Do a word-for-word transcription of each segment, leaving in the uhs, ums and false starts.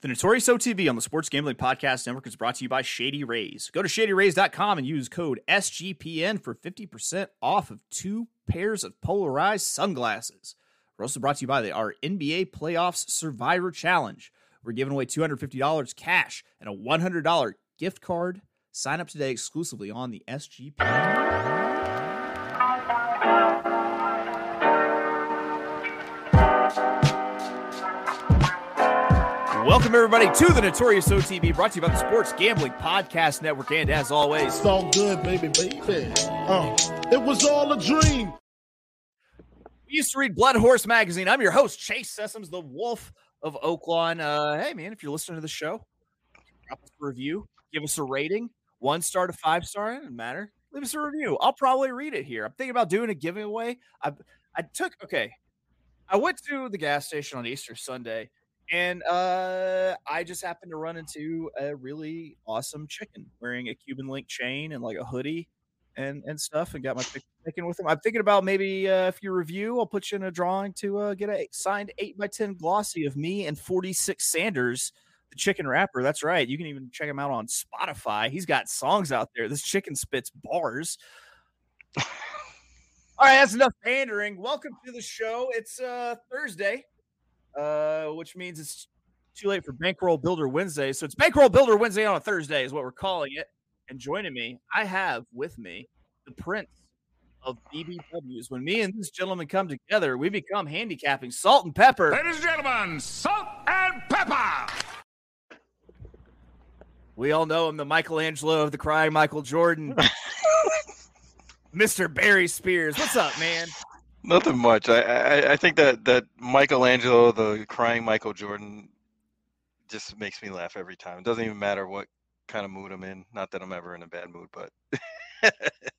The Notorious O T B on the Sports Gambling Podcast Network is brought to you by Shady Rays. Go to shady rays dot com and use code S G P N for fifty percent off of two pairs of polarized sunglasses. We're also brought to you by the, our N B A Playoffs Survivor Challenge. We're giving away two hundred fifty dollars cash and a one hundred dollars gift card. Sign up today exclusively on the S G P N. Welcome, everybody, to the Notorious O T B, brought to you by the Sports Gambling Podcast Network. And as always, it's all good, baby, baby. Uh, it was all a dream. We used to read Blood Horse Magazine. I'm your host, Chase Sessoms, the Wolf of Oaklawn. Uh, hey, man, if you're listening to the show, drop us a review, give us a rating, one star to five star, it doesn't matter. Leave us a review. I'll probably read it here. I'm thinking about doing a giveaway. I, I took, okay, I went to the gas station on Easter Sunday. And uh, I just happened to run into a really awesome chicken wearing a Cuban link chain and like a hoodie and, and stuff, and got my picture taken with him. I'm thinking about maybe uh, if you review, I'll put you in a drawing to uh, get a signed eight by ten glossy of me and forty-six Sanders, the chicken rapper. That's right. You can even check him out on Spotify. He's got songs out there. This chicken spits bars. All right, that's enough pandering. Welcome to the show. It's uh, Thursday. Uh, which means it's too late for Bankroll Builder Wednesday. So it's Bankroll Builder Wednesday on a Thursday is what we're calling it. And joining me, I have with me the prince of B B Ws. When me and this gentleman come together, we become handicapping salt and pepper. Ladies and gentlemen, salt and pepper. We all know him, the Michelangelo of the crying Michael Jordan. Mister Barry Spears. What's up, man? Nothing much. I, I I think that that Michelangelo, the crying Michael Jordan, just makes me laugh every time. It doesn't even matter what kind of mood I'm in. Not that I'm ever in a bad mood, but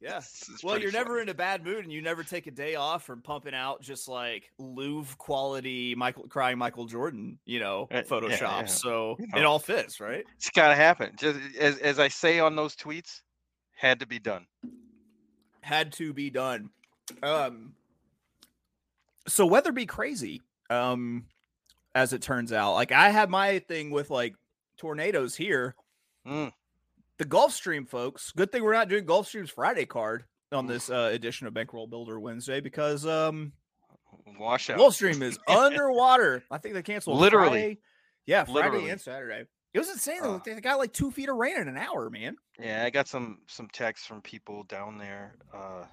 yeah. It's, it's well, you're funny. Never in a bad mood, and you never take a day off from pumping out just like Louvre quality Michael crying Michael Jordan, you know, Photoshop. Yeah, yeah. So you know, it all fits, right? It's gotta happen. Just as as I say on those tweets, had to be done. Had to be done. Um. So weather be crazy, um, as it turns out. Like I have my thing with like tornadoes here. Mm. The Gulfstream folks. Good thing we're not doing Gulfstream's Friday card on this uh, edition of Bankroll Builder Wednesday because um, washout. Gulfstream is underwater. I think they canceled literally. Friday. Yeah, Friday literally. And Saturday. It was insane. Uh, they got like two feet of rain in an hour, man. Yeah, I got some some texts from people down there. Uh,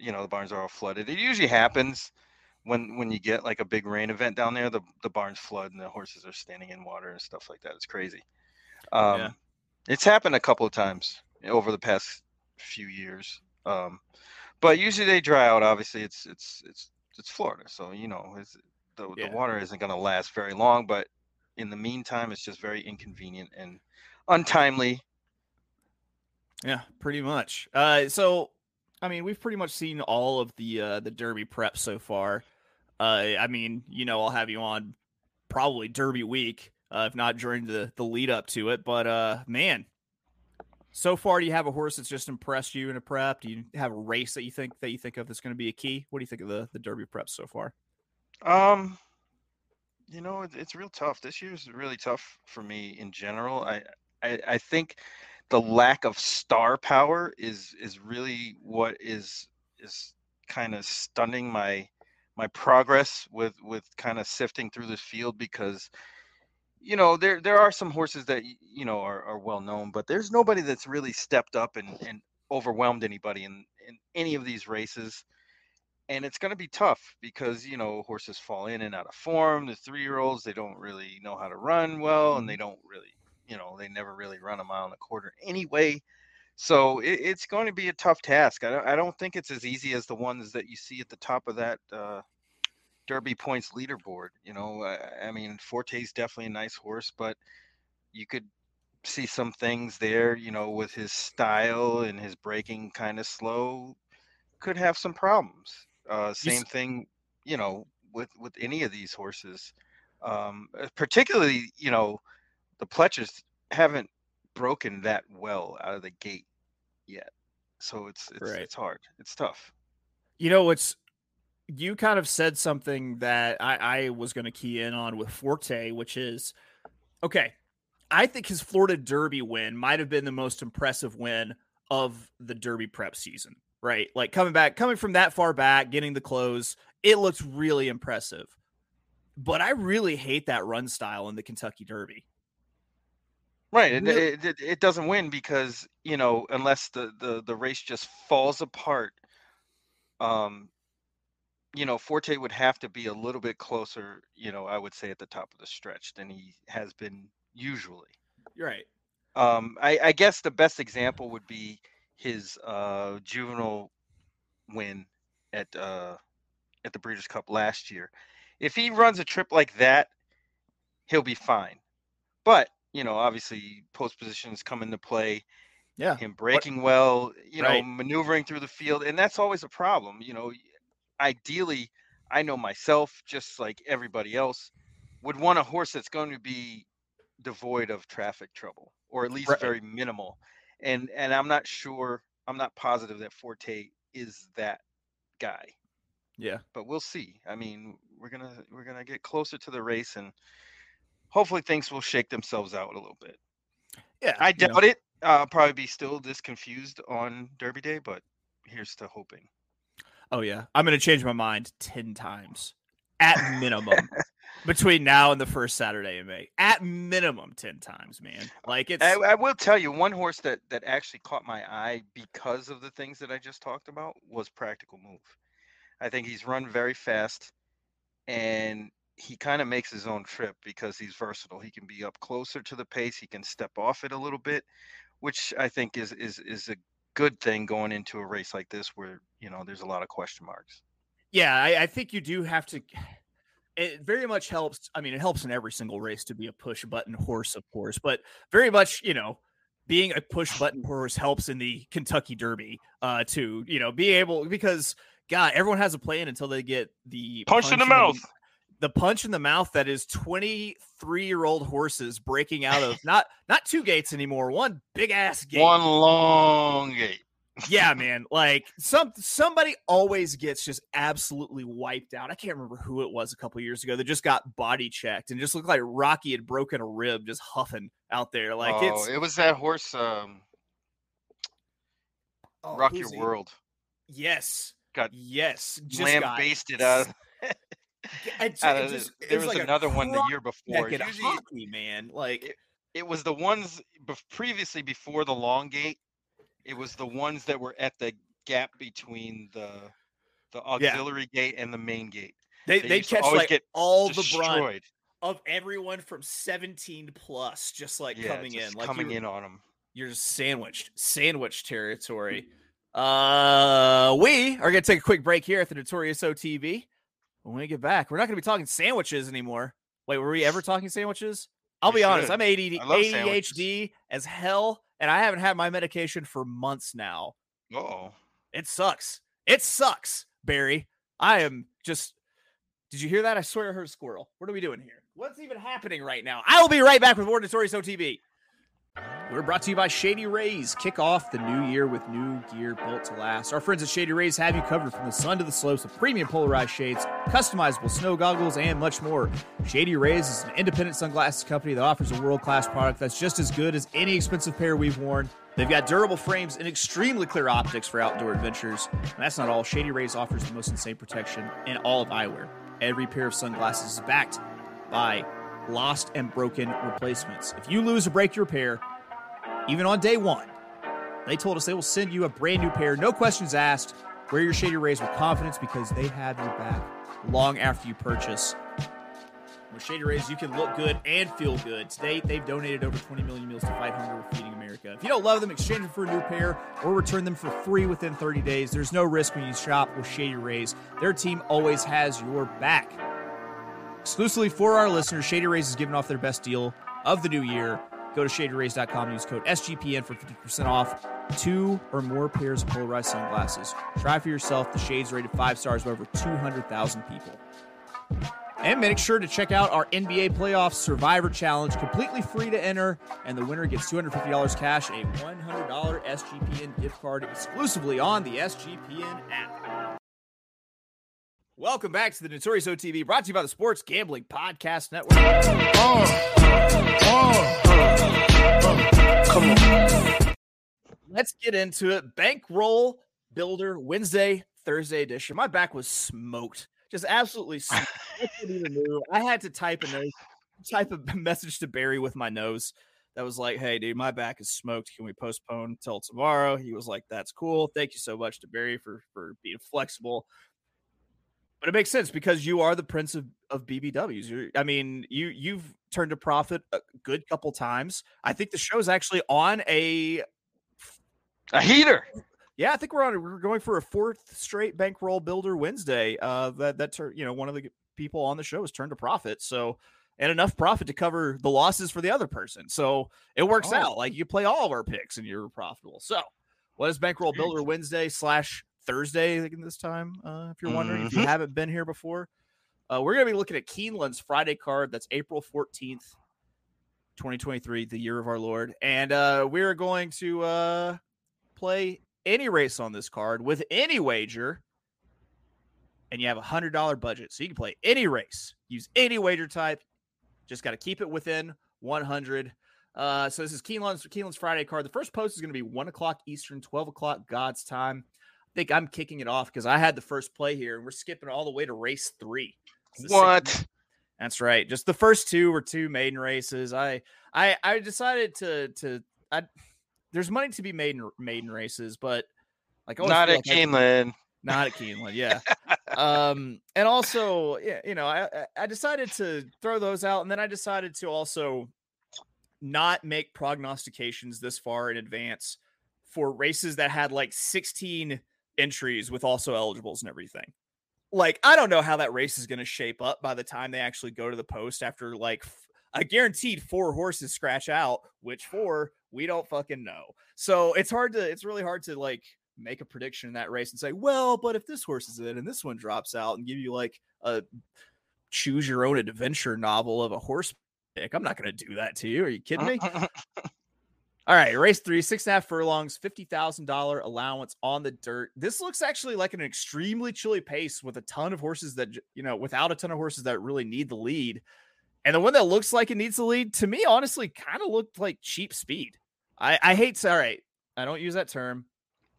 you know, the barns are all flooded. It usually happens. When when you get like a big rain event down there, the, the barns flood and the horses are standing in water and stuff like that. It's crazy. Um, yeah. It's happened a couple of times over the past few years, um, but usually they dry out. Obviously, it's it's it's it's Florida, so you know it's, the yeah. the water isn't going to last very long. But in the meantime, it's just very inconvenient and untimely. Yeah, pretty much. Uh, so I mean, we've pretty much seen all of the uh, the Derby prep so far. Uh, I mean, you know, I'll have you on probably Derby week, uh, if not during the, the lead up to it. But, uh, man, so far, do you have a horse that's just impressed you in a prep? Do you have a race that you think that you think of that's going to be a key? What do you think of the, the Derby prep so far? Um, you know, it, it's real tough. This year's really tough for me in general. I I, I think the lack of star power is is really what is is kind of stunning my my progress with with kind of sifting through this field, because you know there there are some horses that you know are, are well known, but there's nobody that's really stepped up and, and overwhelmed anybody in, in any of these races. And it's going to be tough because you know horses fall in and out of form. The three-year-olds, they don't really know how to run well, and they don't really you know they never really run a mile and a quarter anyway. So it, it's going to be a tough task. I don't, I don't think it's as easy as the ones that you see at the top of that uh, Derby points leaderboard. You know, I, I mean, Forte's definitely a nice horse, but you could see some things there. You know, with his style and his braking kind of slow, could have some problemproblems. Uh, same He's... thing, you know, with with any of these horses, um, particularly you know. The Pletchers haven't broken that well out of the gate yet. So it's it's, right. it's hard. It's tough. You know, it's you kind of said something that I, I was going to key in on with Forte, which is Okay. I think his Florida Derby win might have been the most impressive win of the Derby prep season, right? Like coming back, coming from that far back, getting the close, it looks really impressive. But I really hate that run style in the Kentucky Derby. Right. It, it, it, it doesn't win because, you know, unless the, the, the race just falls apart, um, you know, Forte would have to be a little bit closer, you know, I would say at the top of the stretch than he has been usually. You're right. Um, I, I guess the best example would be his uh, juvenile win at uh, at the Breeders' Cup last year. If he runs a trip like that, he'll be fine. But, you know, obviously post positions come into play. Yeah. Him breaking what? well, you right. know, maneuvering through the field. And that's always a problem. You know, ideally, I know myself, just like everybody else, would want a horse that's going to be devoid of traffic trouble, or at least right. very minimal. And and I'm not sure, I'm not positive that Forte is that guy. Yeah. But we'll see. I mean, we're going to we're going to get closer to the race, and hopefully things will shake themselves out a little bit. Yeah. I doubt know. it. I'll probably be still this confused on Derby Day, but here's to hoping. Oh, yeah. I'm going to change my mind ten times at minimum between now and the first Saturday in May. At minimum ten times, man. Like it's. I, I will tell you, one horse that, that actually caught my eye because of the things that I just talked about was Practical Move. I think he's run very fast, and he kind of makes his own trip because he's versatile. He can be up closer to the pace. He can step off it a little bit, which I think is is is a good thing going into a race like this where, you know, there's a lot of question marks. Yeah, I, I think you do have to – it very much helps. I mean, it helps in every single race to be a push-button horse, of course, but very much, you know, being a push-button horse helps in the Kentucky Derby uh, to, you know, be able – because – God, everyone has a plan until they get the punch, punch in the mouth. The, the punch in the mouth that is twenty-three-year-old horses breaking out of not not two gates anymore, one big ass gate, one long gate. Yeah, man. Like some somebody always gets just absolutely wiped out. I can't remember who it was a couple years ago that just got body checked and just looked like Rocky had broken a rib, just huffing out there. Like oh, it's it was that horse. Um, oh, Rock Your World. Yes. Got yes, just lambasted got, out. Just, out just, it there was, was like another one the year before. Usually, hockey, man, like it, it was the ones be- previously before the long gate. It was the ones that were at the gap between the the auxiliary yeah. gate and the main gate. They they, they catch like get all destroyed. The brunt of everyone from seventeen plus, just like yeah, coming just in, like coming in on them. You're just sandwiched, sandwich territory. Uh, we are going to take a quick break here at the Notorious O T B. When we get back, we're not going to be talking sandwiches anymore. Wait, were we ever talking sandwiches? I'll we be should. honest. I'm A D D, I A D H D as hell, and I haven't had my medication for months now. Uh-oh. It sucks. It sucks, Barry. I am just... Did you hear that? I swear I heard a squirrel. What are we doing here? What's even happening right now? I'll be right back with more Notorious O T B. We're brought to you by Shady Rays. Kick off the new year with new gear built to last. Our friends at Shady Rays have you covered from the sun to the slopes with premium polarized shades, customizable snow goggles, and much more. Shady Rays is an independent sunglasses company that offers a world-class product that's just as good as any expensive pair we've worn. They've got durable frames and extremely clear optics for outdoor adventures. And that's not all. Shady Rays offers the most insane protection in all of eyewear. Every pair of sunglasses is backed by lost and broken replacements. If you lose or break your pair, even on day one, they told us they will send you a brand new pair, no questions asked. Wear your Shady Rays with confidence because they have your back long after you purchase. With Shady Rays, you can look good and feel good. To date, they've donated over twenty million meals to fight hunger with Feeding America. If you don't love them, exchange them for a new pair or return them for free within thirty days. There's no risk when you shop with Shady Rays. Their team always has your back. Exclusively for our listeners, Shady Rays is giving off their best deal of the new year. Go to shady rays dot com, use code S G P N for fifty percent off two or more pairs of polarized sunglasses. Try for yourself. The shades rated five stars by over two hundred thousand people. And make sure to check out our N B A Playoffs Survivor Challenge, completely free to enter, and the winner gets two hundred fifty dollars cash, a one hundred dollars S G P N gift card exclusively on the S G P N app. Welcome back to the Notorious O T B, brought to you by the Sports Gambling Podcast Network. Oh. Come on. Let's get into it. Bankroll Builder Wednesday, Thursday edition. My back was smoked. Just absolutely smoked. I couldn't even move. I had to type a nose, type a message to Barry with my nose that was like, hey, dude, my back is smoked. Can we postpone till tomorrow? He was like, that's cool. Thank you so much to Barry for, for being flexible. But it makes sense because you are the prince of, of B B Ws. You're, I mean, you, you've turned a profit a good couple times. I think the show's actually on a... A heater. Yeah, I think we're on. We're going for a fourth straight Bankroll Builder Wednesday. Uh, that, that tur- you know, one of the people on the show has turned a profit. So, and enough profit to cover the losses for the other person. So it works oh. out. Like, you play all of our picks and you're profitable. So what is Bankroll Builder Wednesday slash... Thursday again this time, uh, if you're wondering, mm-hmm. if you haven't been here before. Uh, we're going to be looking at Keeneland's Friday card. That's April fourteenth, twenty twenty-three, the year of our Lord. And uh, we're going to uh, play any race on this card with any wager. And you have a one hundred dollars budget, so you can play any race. Use any wager type. Just got to keep it within one hundred. Uh, so this is Keeneland's, Keeneland's Friday card. The first post is going to be one o'clock Eastern, twelve o'clock God's time. I think I'm kicking it off because I had the first play here, and we're skipping all the way to race three. What? Same. That's right. Just the first two were two maiden races. I I, I decided to to I, there's money to be made in maiden races, but like not at like Keeneland. I, not at Keeneland, yeah. um, and also, yeah, you know, I I decided to throw those out, and then I decided to also not make prognostications this far in advance for races that had like sixteen entries with also eligibles and everything. Like, I don't know how that race is going to shape up by the time they actually go to the post after like f- a guaranteed four horses scratch out, which four we don't fucking know. So it's hard to, it's really hard to like make a prediction in that race and say, well, but if this horse is in and this one drops out, and give you like a choose your own adventure novel of a horse pick. I'm not going to do that to you. Are you kidding me? All right, race three, six and a half furlongs, fifty thousand dollars allowance on the dirt. This looks actually like an extremely chilly pace with a ton of horses that, you know, without a ton of horses that really need the lead. And the one that looks like it needs the lead, to me, honestly, kind of looked like cheap speed. I, I hate, all right, I don't use that term.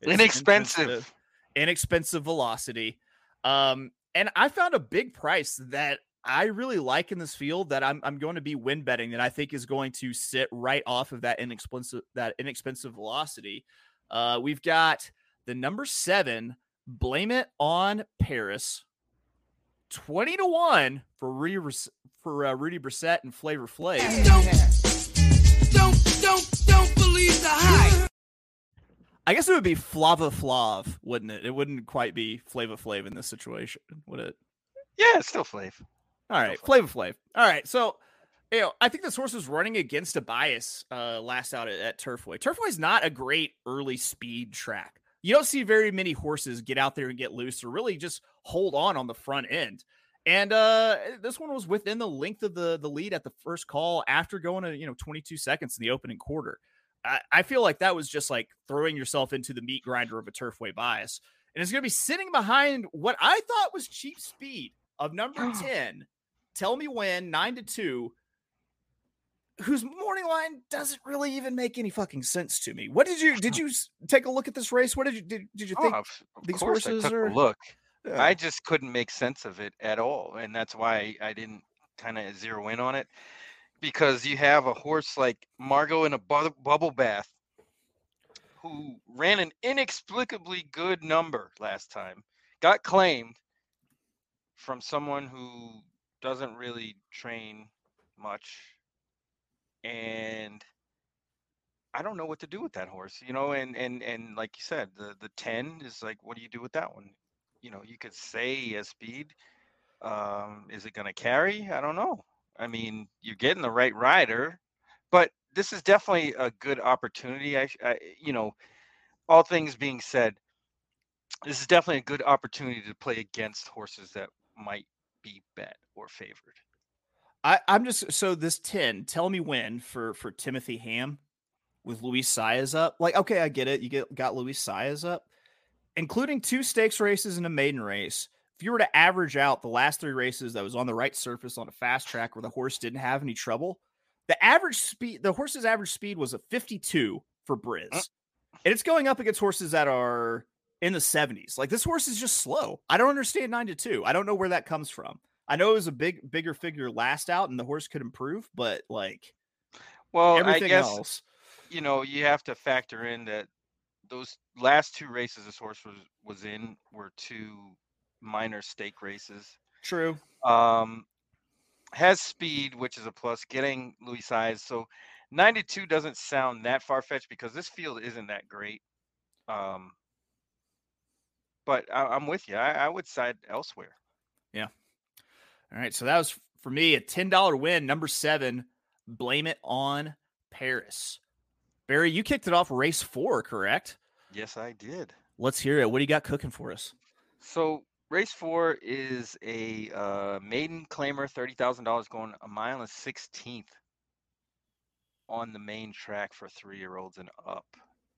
It's inexpensive. Inexpensive, inexpensive velocity. Um, and I found a big price that I really like in this field that I'm I'm going to be win betting that I think is going to sit right off of that inexpensive that inexpensive velocity. Uh, we've got the number seven, Blame It on Paris, twenty to one for Rudy, for uh, Rudy Brissett and Flava Flav. Don't, don't don't don't believe the hype. I guess it would be Flava Flav, wouldn't it? It wouldn't quite be Flava Flav in this situation, would it? Yeah, it's still Flav. All right, Flava Flav. All right, so you know, I think this horse was running against a bias uh, last out at, at Turfway. Turfway is not a great early speed track. You don't see very many horses get out there and get loose or really just hold on on the front end. And uh, this one was within the length of the the lead at the first call after going to, you know, twenty-two seconds in the opening quarter. I, I feel like that was just like throwing yourself into the meat grinder of a Turfway bias. And it's going to be sitting behind what I thought was cheap speed of number ten. Tell Me When, nine to two, whose morning line doesn't really even make any fucking sense to me. What did you did you take a look at this race? What did you did, did you think? Oh, of these course horses I took are... a look. Yeah. I just couldn't make sense of it at all, and that's why I didn't kind of zero in on it, because you have a horse like Margot in a bu- bubble bath who ran an inexplicably good number last time, got claimed from someone who doesn't really train much, and I don't know what to do with that horse, you know, and and and like you said, the the ten is like, what do you do with that one? You know, you could say he has speed. Um, is it going to carry? I don't know. I mean, you're getting the right rider, but this is definitely a good opportunity. I, I you know, all things being said, this is definitely a good opportunity to play against horses that might be bet or favored. I, I'm just so this ten, Tell Me When for for Timothy Ham with Luis Saez up. Like, okay, I get it. You get got Luis Saez up, including two stakes races and a maiden race. If you were to average out the last three races that was on the right surface on a fast track where the horse didn't have any trouble, The average speed, the horse's average speed was a fifty-two for Briz. Uh. And it's going up against horses that are in the seventies. Like, this horse is just slow. I don't understand nine to two. I don't know where that comes from. I know it was a big, bigger figure last out and the horse could improve, but like, well, everything I guess, else, you know, you have to factor in that those last two races this horse was, was in were two minor stake races. True. Um, has speed, which is a plus, getting Luis Saez. So ninety-two doesn't sound that far-fetched because this field isn't that great. Um, but I, I'm with you. I, I would side elsewhere. Yeah. All right. So that was, for me, a ten dollar win. Number seven, Blame It on Paris. Barry, you kicked it off race four, correct? Yes, I did. Let's hear it. What do you got cooking for us? So race four is a uh, maiden claimer, thirty thousand dollars, going a mile and sixteenth on the main track for three-year-olds and up.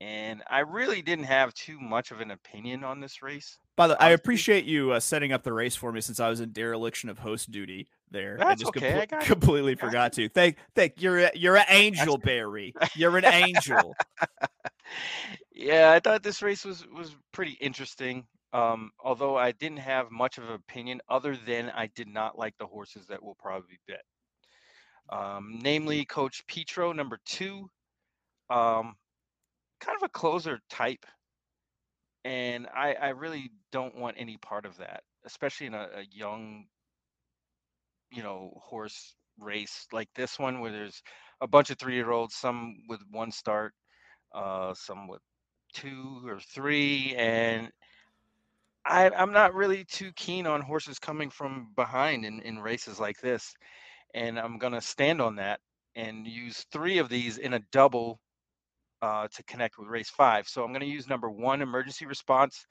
And I really didn't have too much of an opinion on this race. By the way, I appreciate you uh, setting up the race for me since I was in dereliction of host duty there. That's I just okay. compl- I got completely it. forgot to. Thank, thank you're a, you're an angel, Barry. You're an angel. Yeah, I thought this race was was pretty interesting. Um, although I didn't have much of an opinion, other than I did not like the horses that will probably bet. Um, namely, Coach Petro, number two, um, kind of a closer type. And I, I really don't want any part of that, especially in a, a young, you know, horse race like this one, where there's a bunch of three-year-olds, some with one start, uh, some with two or three. And I, I'm not really too keen on horses coming from behind in, in races like this. And I'm going to stand on that and use three of these in a double uh, to connect with race five. So I'm going to use number one, Emergency Response.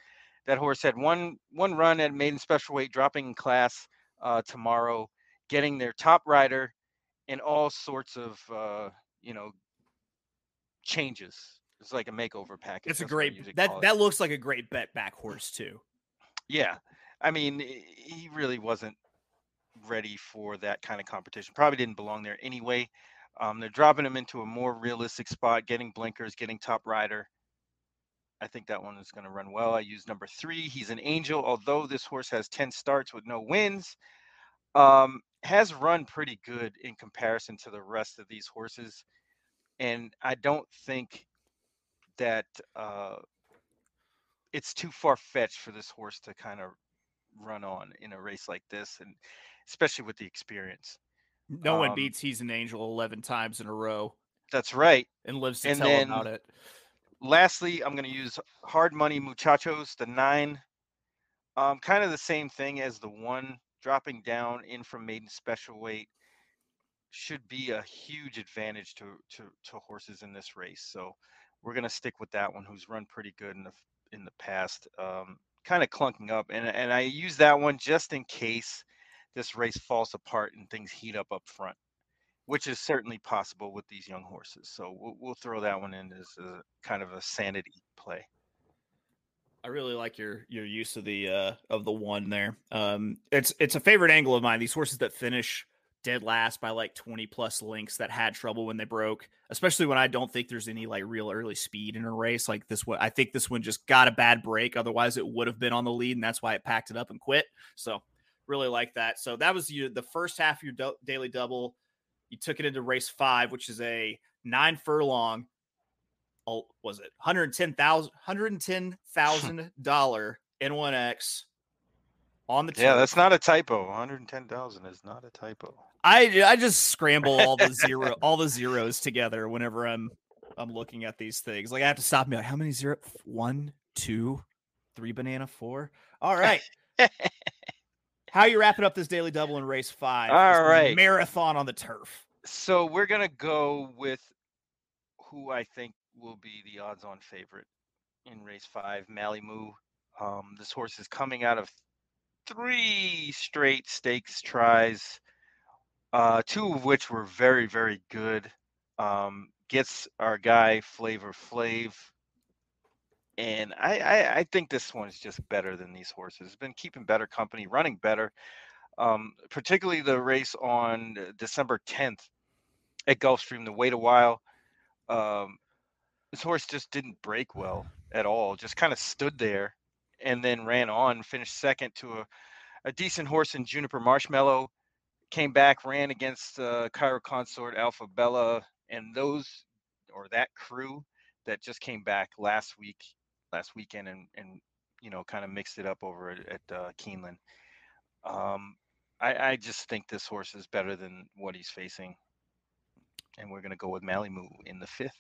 That horse had one one run at maiden special weight, dropping in class uh, tomorrow, getting their top rider and all sorts of, uh, you know, changes. It's like a makeover package. It's a great, that, that looks like a great bet back horse too. Yeah. I mean, he really wasn't ready for that kind of competition. Probably didn't belong there anyway. Um, they're dropping him into a more realistic spot, getting blinkers, getting top rider. I think that one is going to run well. I use number three. He's an Angel. Although this horse has ten starts with no wins, um, has run pretty good in comparison to the rest of these horses. And I don't think that uh, it's too far-fetched for this horse to kind of run on in a race like this, and especially with the experience. No um, one beats He's an Angel eleven times in a row. That's right. And lives to and tell then, about it. Lastly, I'm going to use Hard Money Muchachos, the nine. Um, kind of the same thing as the one, dropping down in from maiden special weight should be a huge advantage to, to, to horses in this race. So we're going to stick with that one, who's run pretty good in the, in the past. Um, kind of clunking up. And, and I use that one just in case this race falls apart and things heat up up front, which is certainly possible with these young horses. So we'll, we'll throw that one in as a kind of a sanity play. I really like your, your use of the, uh, of the one there. Um, it's, it's a favorite angle of mine. These horses that finish dead last by like twenty plus links that had trouble when they broke, especially when I don't think there's any like real early speed in a race like this one. I think this one just got a bad break. Otherwise it would have been on the lead, and that's why it packed it up and quit. So really like that. So that was you, the first half of your do- daily double. You took it into race five, which is a nine furlong. Oh, was it one hundred ten thousand dollars one hundred ten thousand dollars N one X on the turf. Yeah, that's not a typo. one hundred ten thousand dollars is not a typo. I I just scramble all the zero all the zeros together whenever I'm I'm looking at these things. Like I have to stop and be like, how many zero? One, two, three, banana, four. All right. How are you wrapping up this daily double in race five? All right. Marathon on the turf. So we're going to go with who I think will be the odds on favorite in race five, Malimu. Um, this horse is coming out of three straight stakes tries, uh, two of which were very, very good. Um, gets our guy Flava Flav. And I, I, I think this one is just better than these horses. It's been keeping better company, running better, um, particularly the race on December tenth at Gulfstream to wait a while. Um, this horse just didn't break well at all, just kind of stood there and then ran on, finished second to a, a decent horse in Juniper Marshmallow, came back, ran against uh, Cairo Consort, Alpha Bella, and those, or that crew that just came back last week, last weekend, and, and you know, kind of mixed it up over at, at uh, Keeneland. Um, I, I just think this horse is better than what he's facing. And we're going to go with Malimu in the fifth.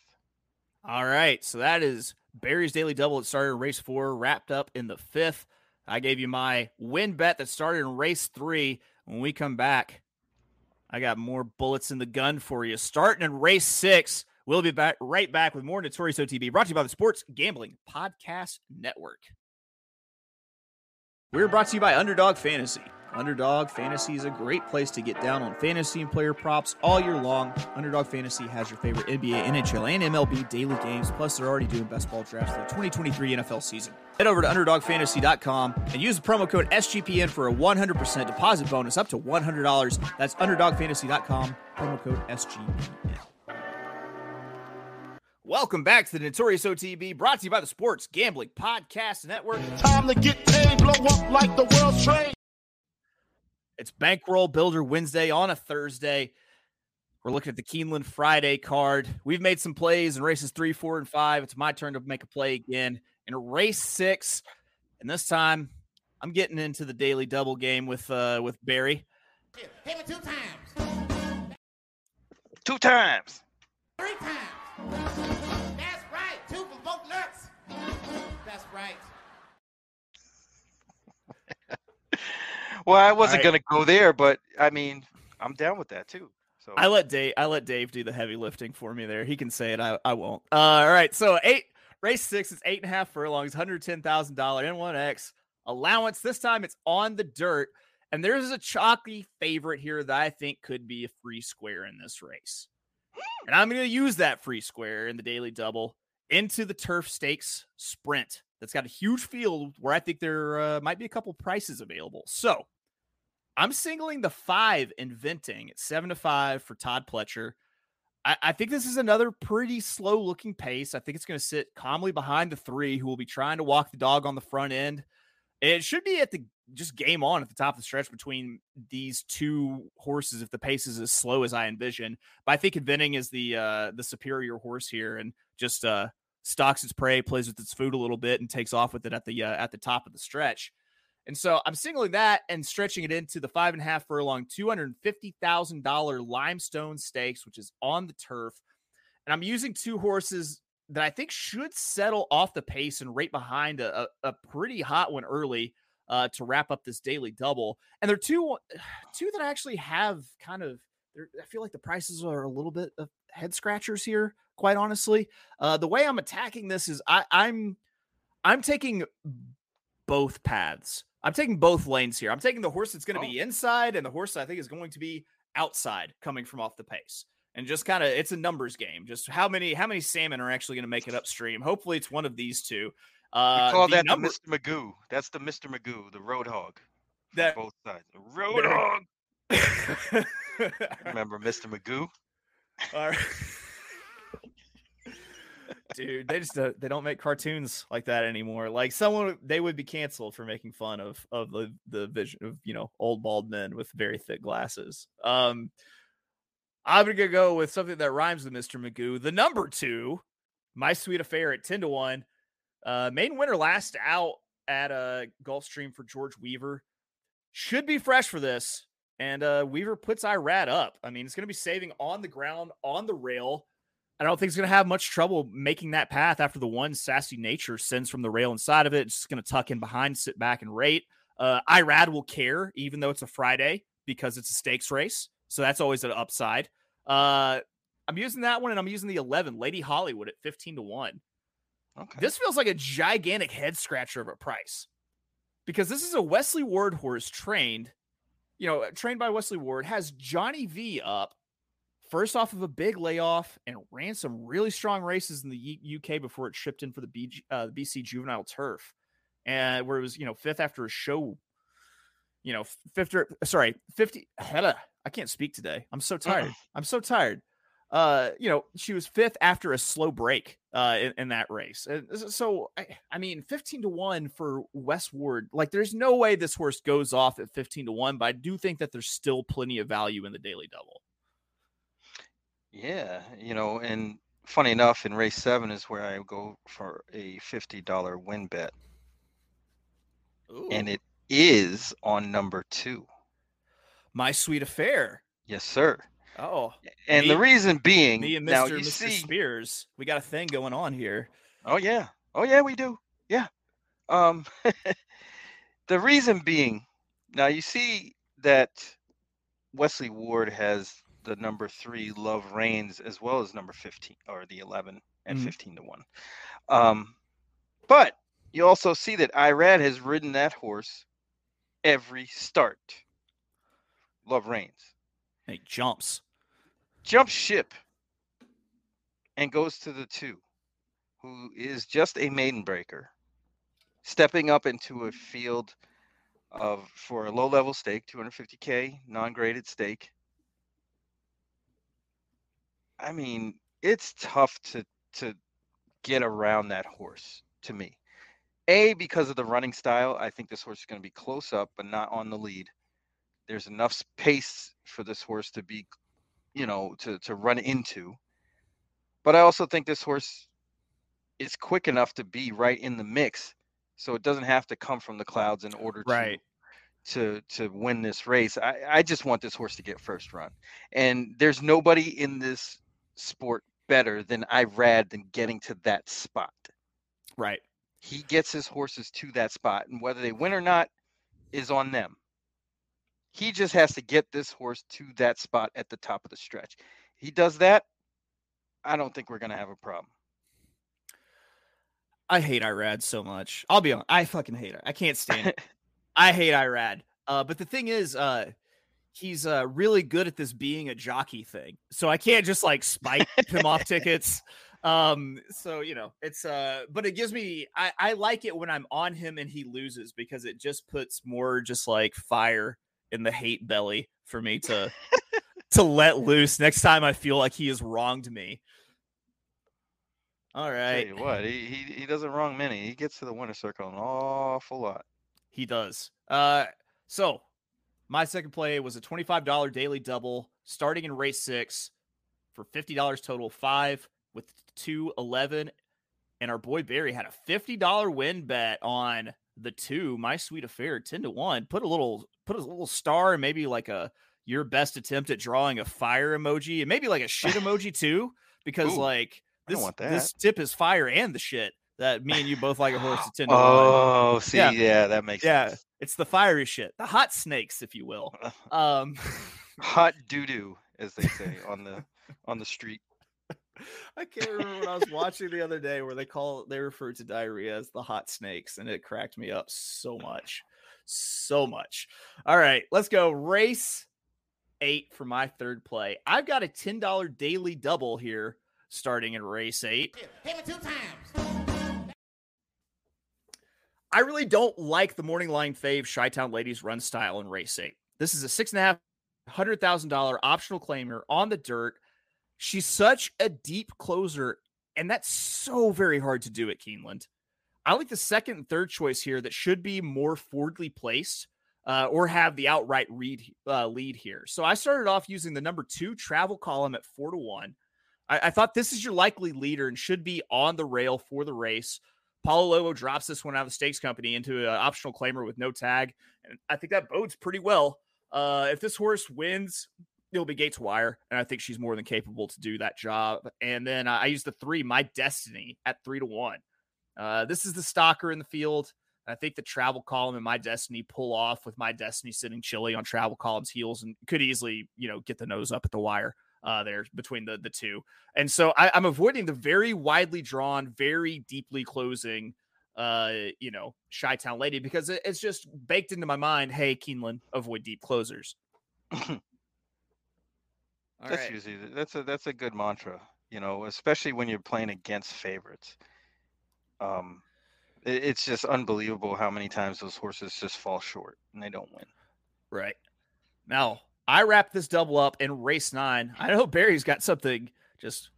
All right. So that is Barry's Daily Double. It started in race four, wrapped up in the fifth. I gave you my win bet that started in race three. When we come back, I got more bullets in the gun for you. Starting in race six, we'll be back right back with more Notorious O T B, brought to you by the Sports Gambling Podcast Network. We're brought to you by Underdog Fantasy. Underdog Fantasy is a great place to get down on fantasy and player props all year long. Underdog Fantasy has your favorite N B A, N H L, and M L B daily games. Plus, they're already doing best ball drafts for the twenty twenty-three N F L season. Head over to underdog fantasy dot com and use the promo code S G P N for a one hundred percent deposit bonus up to one hundred dollars. That's underdog fantasy dot com, promo code S G P N. Welcome back to the Notorious O T B, brought to you by the Sports Gambling Podcast Network. Time to get paid, blow up like the world's trade. It's Bankroll Builder Wednesday on a Thursday. We're looking at the Keeneland Friday card. We've made some plays in races three, four, and five. It's my turn to make a play again in race six. And this time, I'm getting into the daily double game with uh, with Barry. Hit me two times. Two times. Three times. That's right. Two for both nuts. That's right. Well, I wasn't right. going to go there, but I mean, I'm down with that too. So I let Dave, I let Dave do the heavy lifting for me there. He can say it. I, I won't. Uh, all right. So eight race six is eight and a half furlongs, one hundred ten thousand dollars N one X allowance. This time it's on the dirt, and there's a chalky favorite here that I think could be a free square in this race. And I'm going to use that free square in the daily double into the turf stakes sprint. That's got a huge field where I think there uh, might be a couple prices available. So I'm singling the five Inventing at seven to five for Todd Pletcher. I, I think this is another pretty slow looking pace. I think it's going to sit calmly behind the three, who will be trying to walk the dog on the front end. It should be at the just game on at the top of the stretch between these two horses if the pace is as slow as I envision. But I think Inventing is the uh, the superior horse here and just uh, stalks its prey, plays with its food a little bit, and takes off with it at the uh, at the top of the stretch. And so I'm singling that and stretching it into the five and a half furlong, two hundred fifty thousand dollars Limestone Stakes, which is on the turf. And I'm using two horses that I think should settle off the pace and right behind a, a, a pretty hot one early uh, to wrap up this daily double. And they're two, two that I actually have kind of, I feel like the prices are a little bit of head scratchers here, quite honestly. Uh, the way I'm attacking this is I, I'm, I'm taking both paths. I'm taking both lanes here. I'm taking the horse that's going to oh. be inside and the horse I think is going to be outside coming from off the pace. And just kind of, it's a numbers game. Just how many how many salmon are actually going to make it upstream? Hopefully it's one of these two. Uh, we call the that number- the Mister Magoo. That's the Mister Magoo, the road hog. That, both sides. The road hog! Remember Mister Magoo? All right. Dude, they just don't, they don't make cartoons like that anymore. Like someone, they would be canceled for making fun of of the, the vision of, you know, old bald men with very thick glasses. Um, I'm gonna go with something that rhymes with Mister Magoo. The number two, My Sweet Affair at ten to one, uh, main winner last out at a uh, Gulfstream for George Weaver. Should be fresh for this, and uh, Weaver puts Irad up. I mean, it's gonna be saving on the ground on the rail. I don't think it's going to have much trouble making that path after the one Sassy Nature sends from the rail inside of it. It's just going to tuck in behind, sit back, and rate. Uh, Irad will care, even though it's a Friday, because it's a stakes race. So that's always an upside. Uh, I'm using that one, and I'm using the eleven, Lady Hollywood, at fifteen to one. Okay. This feels like a gigantic head-scratcher of a price, because this is a Wesley Ward horse trained, you know, trained by Wesley Ward, has Johnny V up. First off of a big layoff and ran some really strong races in the U K before it shipped in for the B G, uh, B C juvenile turf, and where it was, you know, fifth after a show, you know, fifth, sorry, fifty. I can't speak today. I'm so tired. I'm so tired. uh, you know, she was fifth after a slow break uh, in, in that race. And so, I, I mean, fifteen to one for Wes Ward, like there's no way this horse goes off at fifteen to one, but I do think that there's still plenty of value in the daily double. Yeah. You know, and funny enough, in race seven is where I go for a fifty dollars win bet. Ooh. And it is on number two. My Sweet Affair. Yes, sir. Oh, and me, the reason being, me and Mister now you Mister see, Spears, we got a thing going on here. Oh yeah, oh yeah, we do. Yeah. Um, the reason being, now you see that Wesley Ward has the number three Love Reigns as well as number fifteen or the eleven and mm-hmm. fifteen to one. Um, but you also see that Irad has ridden that horse every start. Love Reigns. He jumps. Jump ship and goes to the two, who is just a maiden breaker, stepping up into a field of for a low-level stake, two hundred fifty K non-graded stake. I mean, it's tough to to get around that horse to me. A, because of the running style, I think this horse is going to be close up, but not on the lead. There's enough space for this horse to be, you know, to, to run into. But I also think this horse is quick enough to be right in the mix. So it doesn't have to come from the clouds in order to, right. to, to win this race. I, I just want this horse to get first run. And there's nobody in this sport better than Irad than getting to that spot. Right. He gets his horses to that spot. And whether they win or not is on them. He just has to get this horse to that spot at the top of the stretch. He does that, I don't think we're going to have a problem. I hate Irad so much. I'll be honest. I fucking hate it. I can't stand it. I hate Irad. Uh, but the thing is, uh, he's uh, really good at this being a jockey thing. So I can't just like spike him off tickets. Um, so, you know, it's, uh, but it gives me, I, I like it when I'm on him and he loses because it just puts more just like fire in the hate belly for me to to let loose next time I feel like he has wronged me. All right. Tell you what, he, he he doesn't wrong many. He gets to the winner's circle an awful lot. He does. Uh, so my second play was a twenty-five dollars daily double starting in race six for fifty dollars total five with two eleven. And our boy Barry had a fifty dollars win bet on the two, My Sweet Affair, ten to one. Put a little put a little star and maybe like a your best attempt at drawing a fire emoji and maybe like a shit emoji too, because Ooh, like this this tip is fire and the shit that me and you both like a horse to ten to oh, one. See, yeah. yeah, that makes yeah, sense. It's the fiery shit, the hot snakes, if you will. Um, hot doo doo, as they say on the on the street. I can't remember what I was watching the other day where they call they referred to diarrhea as the hot snakes, and it cracked me up so much. So much. All right, let's go. Race eight for my third play. I've got a ten dollars daily double here starting in race eight. Pay me two times. I really don't like the morning line fave Chi-Town Ladies run style in race eight. This is a six and a half hundred thousand dollar optional claimer on the dirt. She's such a deep closer, and that's so very hard to do at Keeneland. I like the second and third choice here that should be more forwardly placed uh, or have the outright read, uh, lead here. So I started off using the number two travel column at four to one. I, I thought this is your likely leader and should be on the rail for the race. Paulo Lobo drops this one out of the stakes company into an optional claimer with no tag. And I think that bodes pretty well. Uh, if this horse wins, it'll be gate to wire, and I think she's more than capable to do that job. And then uh, I used the three, My Destiny, at three to one. Uh, this is the stalker in the field. I think the travel column and My Destiny pull off with My Destiny sitting chilly on travel column's heels and could easily, you know, get the nose up at the wire uh, there between the the two. And so I, I'm avoiding the very widely drawn, very deeply closing, uh, you know, Chi-Town Lady because it, it's just baked into my mind. Hey, Keeneland, avoid deep closers. All that's right. usually that's a that's a good mantra, you know, especially when you're playing against favorites. Um, it, it's just unbelievable how many times those horses just fall short and they don't win. Right now, I wrapped this double up in race nine. I know Barry's got something just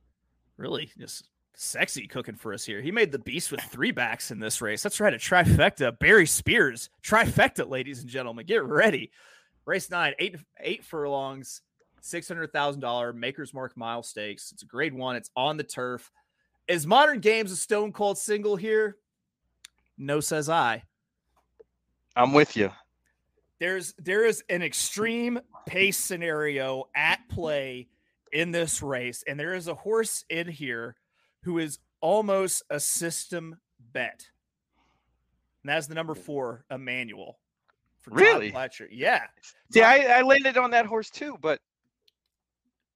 really just sexy cooking for us here. He made the beast with three backs in this race. That's right, a trifecta. Barry Spears, trifecta, ladies and gentlemen. Get ready. Race nine, eight, eight furlongs, six hundred thousand dollars Maker's Mark mile stakes. It's a grade one. It's on the turf. Is Modern Games a stone cold single here? No, says I. I'm with you. There's there is an extreme pace scenario at play in this race, and there is a horse in here who is almost a system bet. And that's the number four, Emmanuel. For really? Todd Pletcher. Yeah. See, I, I landed on that horse too, but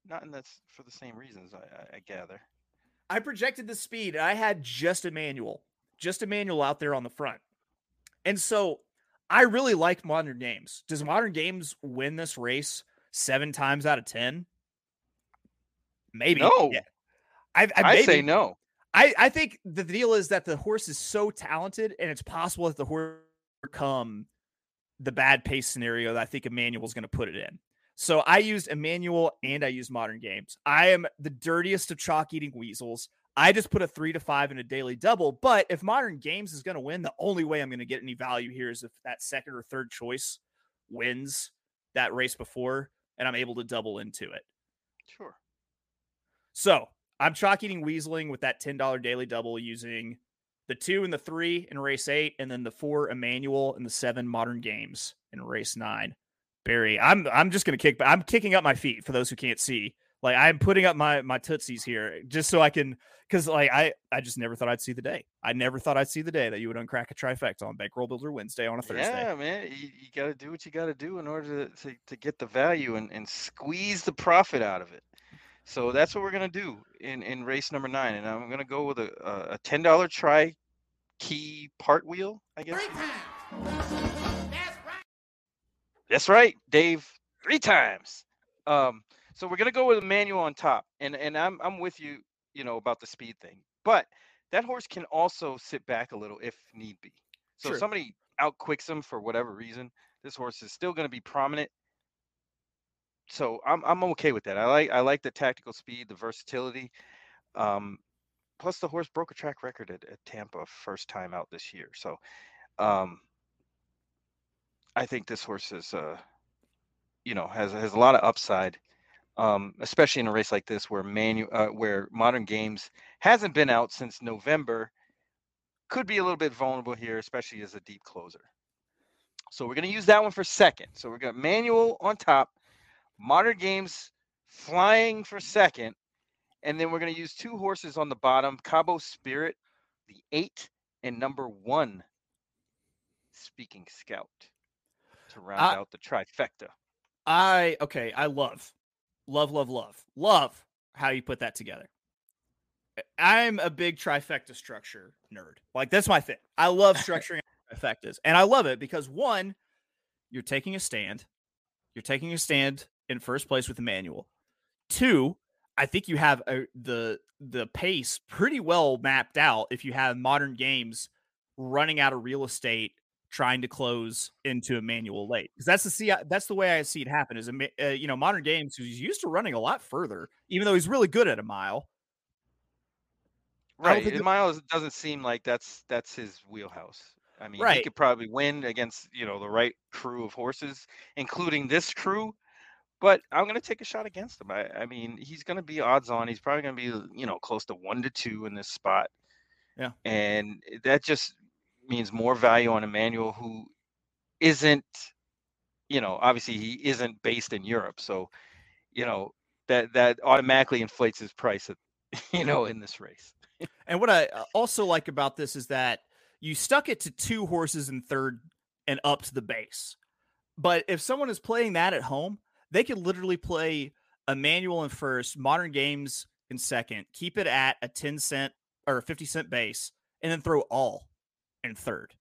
not in this for the same reasons, I, I gather. I projected the speed, and I had just Emmanuel, just Emmanuel out there on the front. And so I really like Modern Games. Does Modern Games win this race seven times out of ten? Maybe. No. Yeah. I, I, I maybe. say no. I, I think the deal is that the horse is so talented, and it's possible that the horse overcome the bad pace scenario that I think Emmanuel's going to put it in. So I used Emmanuel and I used Modern Games. I am the dirtiest of chalk-eating weasels. I just put a three to five in a daily double. But if Modern Games is going to win, the only way I'm going to get any value here is if that second or third choice wins that race before, and I'm able to double into it. Sure. So I'm chalk-eating weaseling with that ten dollars daily double using the two and the three in race eight, and then the four Emmanuel and the seven Modern Games in race nine. Barry, I'm I'm just gonna kick back. I'm kicking up my feet for those who can't see. Like I'm putting up my my tootsies here just so I can, because like I I just never thought I'd see the day. I never thought I'd see the day that you would uncrack a trifecta on Bankroll Builder Wednesday on a Thursday. Yeah, man, you, you got to do what you got to do in order to, to to get the value and and squeeze the profit out of it. So that's what we're gonna do in in race number nine, and I'm gonna go with a a ten dollar tri key part wheel, I guess. That's right, Dave. Three times. Um, so we're gonna go with Emmanuel on top, and and I'm I'm with you, you know, about the speed thing. But that horse can also sit back a little if need be. So sure. If somebody outquicks him for whatever reason, this horse is still gonna be prominent. So I'm I'm okay with that. I like I like the tactical speed, the versatility. Um, plus the horse broke a track record at, at Tampa first time out this year. So. Um, I think this horse is, uh, you know, has has a lot of upside, um, especially in a race like this where Manu, uh, where Modern Games hasn't been out since November. Could be a little bit vulnerable here, especially as a deep closer. So we're going to use that one for second. So we're going to Manuel on top, Modern Games flying for second, and then we're going to use two horses on the bottom, Cabo Spirit, the eight, and number one, Speaking Scout. To round I, out the trifecta. I, okay, I love, love, love, love, love how you put that together. I'm a big trifecta structure nerd. Like, that's my thing. I love structuring trifectas. And I love it because, one, you're taking a stand. You're taking a stand in first place with Emmanuel. Two, I think you have a, the the pace pretty well mapped out if you have Modern Games running out of real estate trying to close into Emmanuel late, because that's the see that's the way I see it happen. Is uh, you know Modern Games, who's used to running a lot further, even though he's really good at a mile. Right, a mile doesn't seem like that's that's his wheelhouse. I mean, right. He could probably win against you know the right crew of horses, including this crew. But I'm going to take a shot against him. I, I mean, he's going to be odds on. He's probably going to be you know close to one to two in this spot. Yeah, and that just means more value on Emmanuel, who isn't, you know, obviously he isn't based in Europe. So, you know, that, that automatically inflates his price, at, you know, in this race. And what I also like about this is that you stuck it to two horses in third and up to the base. But if someone is playing that at home, they could literally play Emmanuel in first, Modern Games in second, keep it at a ten cent or a fifty cent base, and then throw all and third.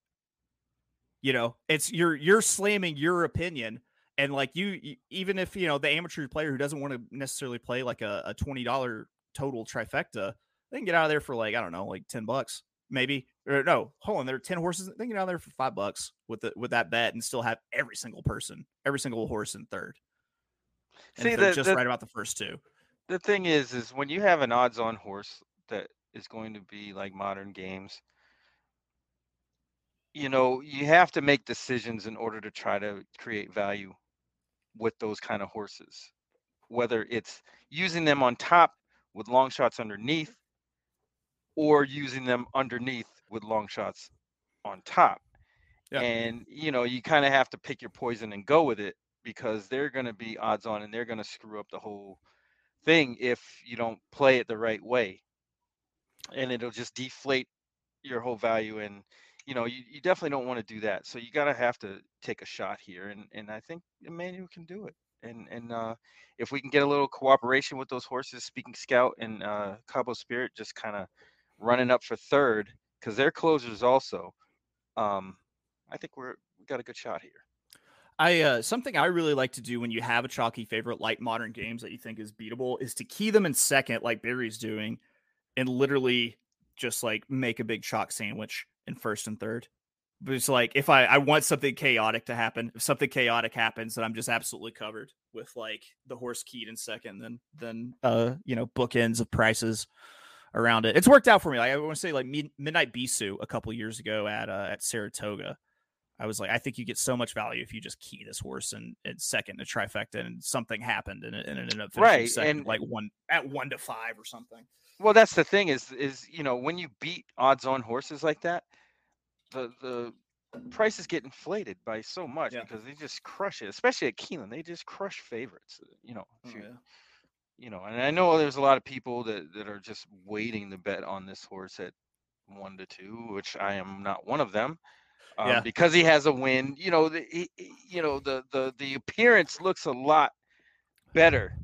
You know, it's you're you're slamming your opinion, and like you, you even if you know the amateur player who doesn't want to necessarily play like a, a twenty dollar total trifecta, they can get out of there for like I don't know, like ten bucks maybe. Or no, hold on, there are ten horses. They can get out of there for five bucks with the with that bet and still have every single person, every single horse in third. And See, the, just the, right about the first two. the thing is, is when you have an odds-on horse that is going to be like modern games, you know, you have to make decisions in order to try to create value with those kind of horses, whether it's using them on top with long shots underneath or using them underneath with long shots on top. Yeah. And, you know, you kind of have to pick your poison and go with it, because they're going to be odds on and they're going to screw up the whole thing if you don't play it the right way. And it'll just deflate your whole value. And, you know, you, you definitely don't want to do that. So you got to have to take a shot here. And, and I think Emmanuel can do it. And and uh, if we can get a little cooperation with those horses, Speaking Scout and uh, Cabo Spirit just kind of running up for third, because they're closers also. Um, I think we're we got a good shot here. I uh, something I really like to do when you have a chalky favorite like modern games that you think is beatable is to key them in second, like Barry's doing, and literally just like make a big chalk sandwich in first and third. But it's like, if I, I want something chaotic to happen, if something chaotic happens, then I'm just absolutely covered with like the horse keyed in second, then, then, uh, you know, bookends of prices around it. It's worked out for me. Like I want to say like Mid- Midnight Bisu a couple years ago at, uh, at Saratoga, I was like, I think you get so much value if you just key this horse in, in second to trifecta, and something happened and it ended up finishing second, and like one at one to five or something. Well, that's the thing is, is, you know, when you beat odds on horses like that, The the prices get inflated by so much yeah. because they just crush it, especially at Keeneland. They just crush favorites, you know. Oh, you, yeah. you know, and I know there's a lot of people that, that are just waiting to bet on this horse at one to two, which I am not one of them, um, yeah. because he has a win. You know, the he, you know the, the the appearance looks a lot better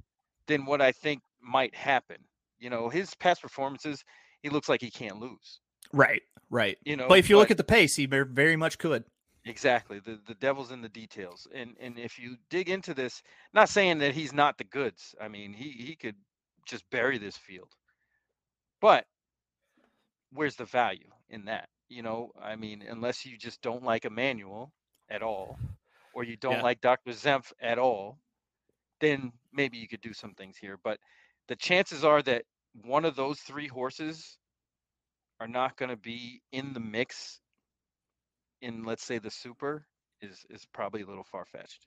than what I think might happen. You know, his past performances, he looks like he can't lose. Right, right. You know, but if you but, look at the pace, he very much could. Exactly. The the devil's in the details. And and if you dig into this, not saying that he's not the goods. I mean, he, he could just bury this field. But where's the value in that? You know, I mean, unless you just don't like Emmanuel at all, or you don't yeah. like Doctor Zempf at all, then maybe you could do some things here. But the chances are that one of those three horses are not going to be in the mix in, let's say, the super is, is probably a little far-fetched.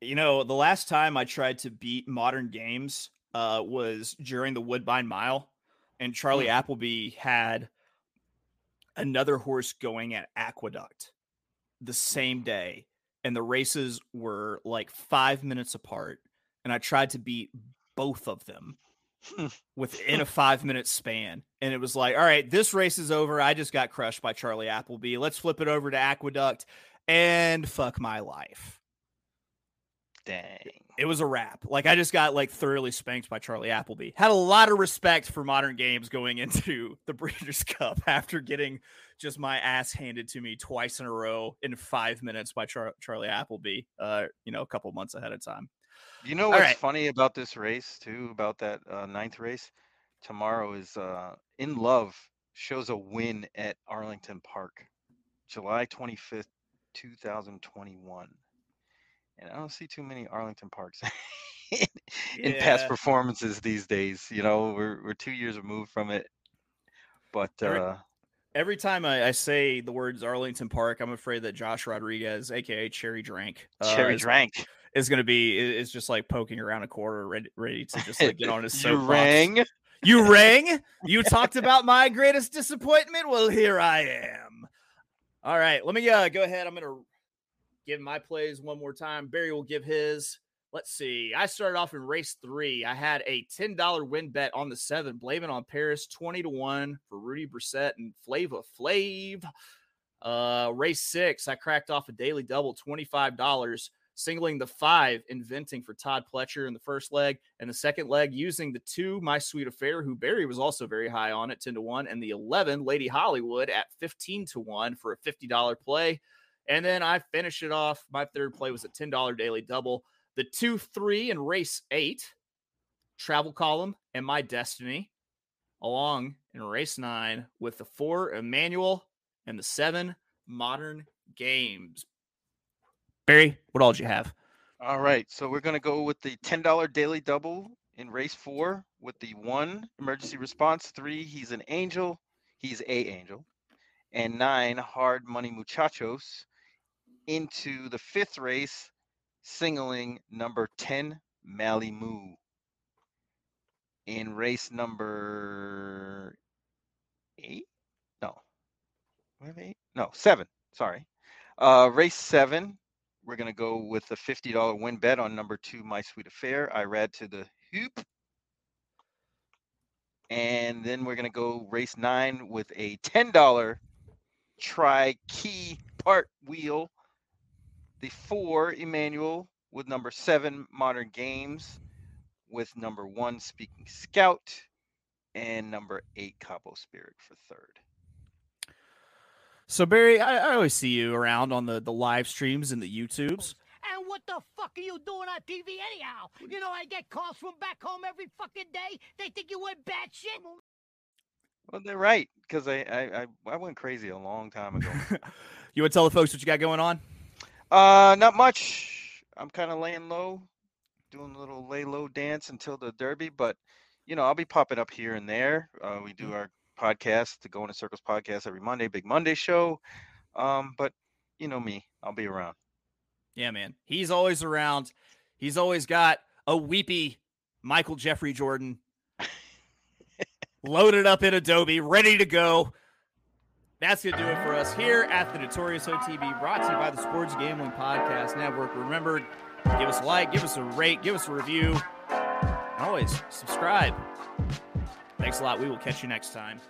You know, the last time I tried to beat modern games uh, was during the Woodbine Mile, and Charlie yeah. Appleby had another horse going at Aqueduct the same day, and the races were like five minutes apart, and I tried to beat both of them within a five minute span, and it was like, all right, this race is over, I just got crushed by Charlie Appleby, let's flip it over to Aqueduct and fuck my life. Dang, it was a wrap. Like I just got like thoroughly spanked by Charlie Appleby. Had a lot of respect for modern games going into the Breeders' Cup after getting just my ass handed to me twice in a row in five minutes by Char- Charlie Appleby uh you know, a couple months ahead of time. You know what's right. funny about this race, too, about that uh, ninth race tomorrow is uh, In Love shows a win at Arlington Park, July twenty-fifth, twenty twenty-one. And I don't see too many Arlington Parks in yeah. past performances these days. You know, we're we're two years removed from it. But every, uh, every time I, I say the words Arlington Park, I'm afraid that Josh Rodriguez, a k a. Cherry Drank. Uh, Cherry Drank. Is going to be, is just like poking around a corner, ready, ready to just like get on his soapbox. You rang? You rang? You talked about my greatest disappointment? Well, here I am. All right, let me uh, go ahead. I'm going to give my plays one more time. Barry will give his. Let's see. I started off in race three. I had a ten dollars win bet on the seven, blaming on Paris, twenty to one for Rudy Brissett and Flava Flav. Uh, race six, I cracked off a daily double, twenty-five dollars. Singling the five, inventing for Todd Pletcher in the first leg, and the second leg using the two, My Sweet Affair, who Barry was also very high on at ten to one, and the eleven, Lady Hollywood, at fifteen to one for a fifty dollars play. And then I finished it off. My third play was a ten dollars daily double, the two, three in race eight, Travel Column, and My Destiny, along in race nine with the four, Emmanuel, and the seven, Modern Games. Barry, what all did you have? All right, so we're going to go with the ten dollars daily double in race four with the one emergency response, three he's an angel, he's a angel, and nine hard money muchachos into the fifth race, singling number ten Malimu. In race number eight, no, eight? no, seven, sorry. Uh, race seven, we're going to go with the fifty dollars win bet on number two, My Sweet Affair, Irad to the hoop. And then we're going to go race nine with a ten dollars tri-key part wheel. The four, Emmanuel, with number seven, Modern Games, with number one, Speaking Scout, and number eight, Cabo Spirit for third. So, Barry, I, I always see you around on the, the live streams and the YouTubes. And what the fuck are you doing on T V anyhow? You know, I get calls from back home every fucking day. They think you went bad shit. Well, they're right, because I, I, I went crazy a long time ago. You want to tell the folks what you got going on? Uh, not much. I'm kind of laying low, doing a little lay low dance until the Derby. But, you know, I'll be popping up here and there. Uh, we do our podcast, the Going in Circles podcast, every Monday, Big Monday show. Um, but you know me, I'll be around. Yeah, man. He's always around. He's always got a weepy Michael Jeffrey Jordan loaded up in Adobe, ready to go. That's going to do it for us here at the Notorious O T B, brought to you by the Sports Gambling Podcast Network. Remember, give us a like, give us a rate, give us a review, and always subscribe. Thanks a lot. We will catch you next time.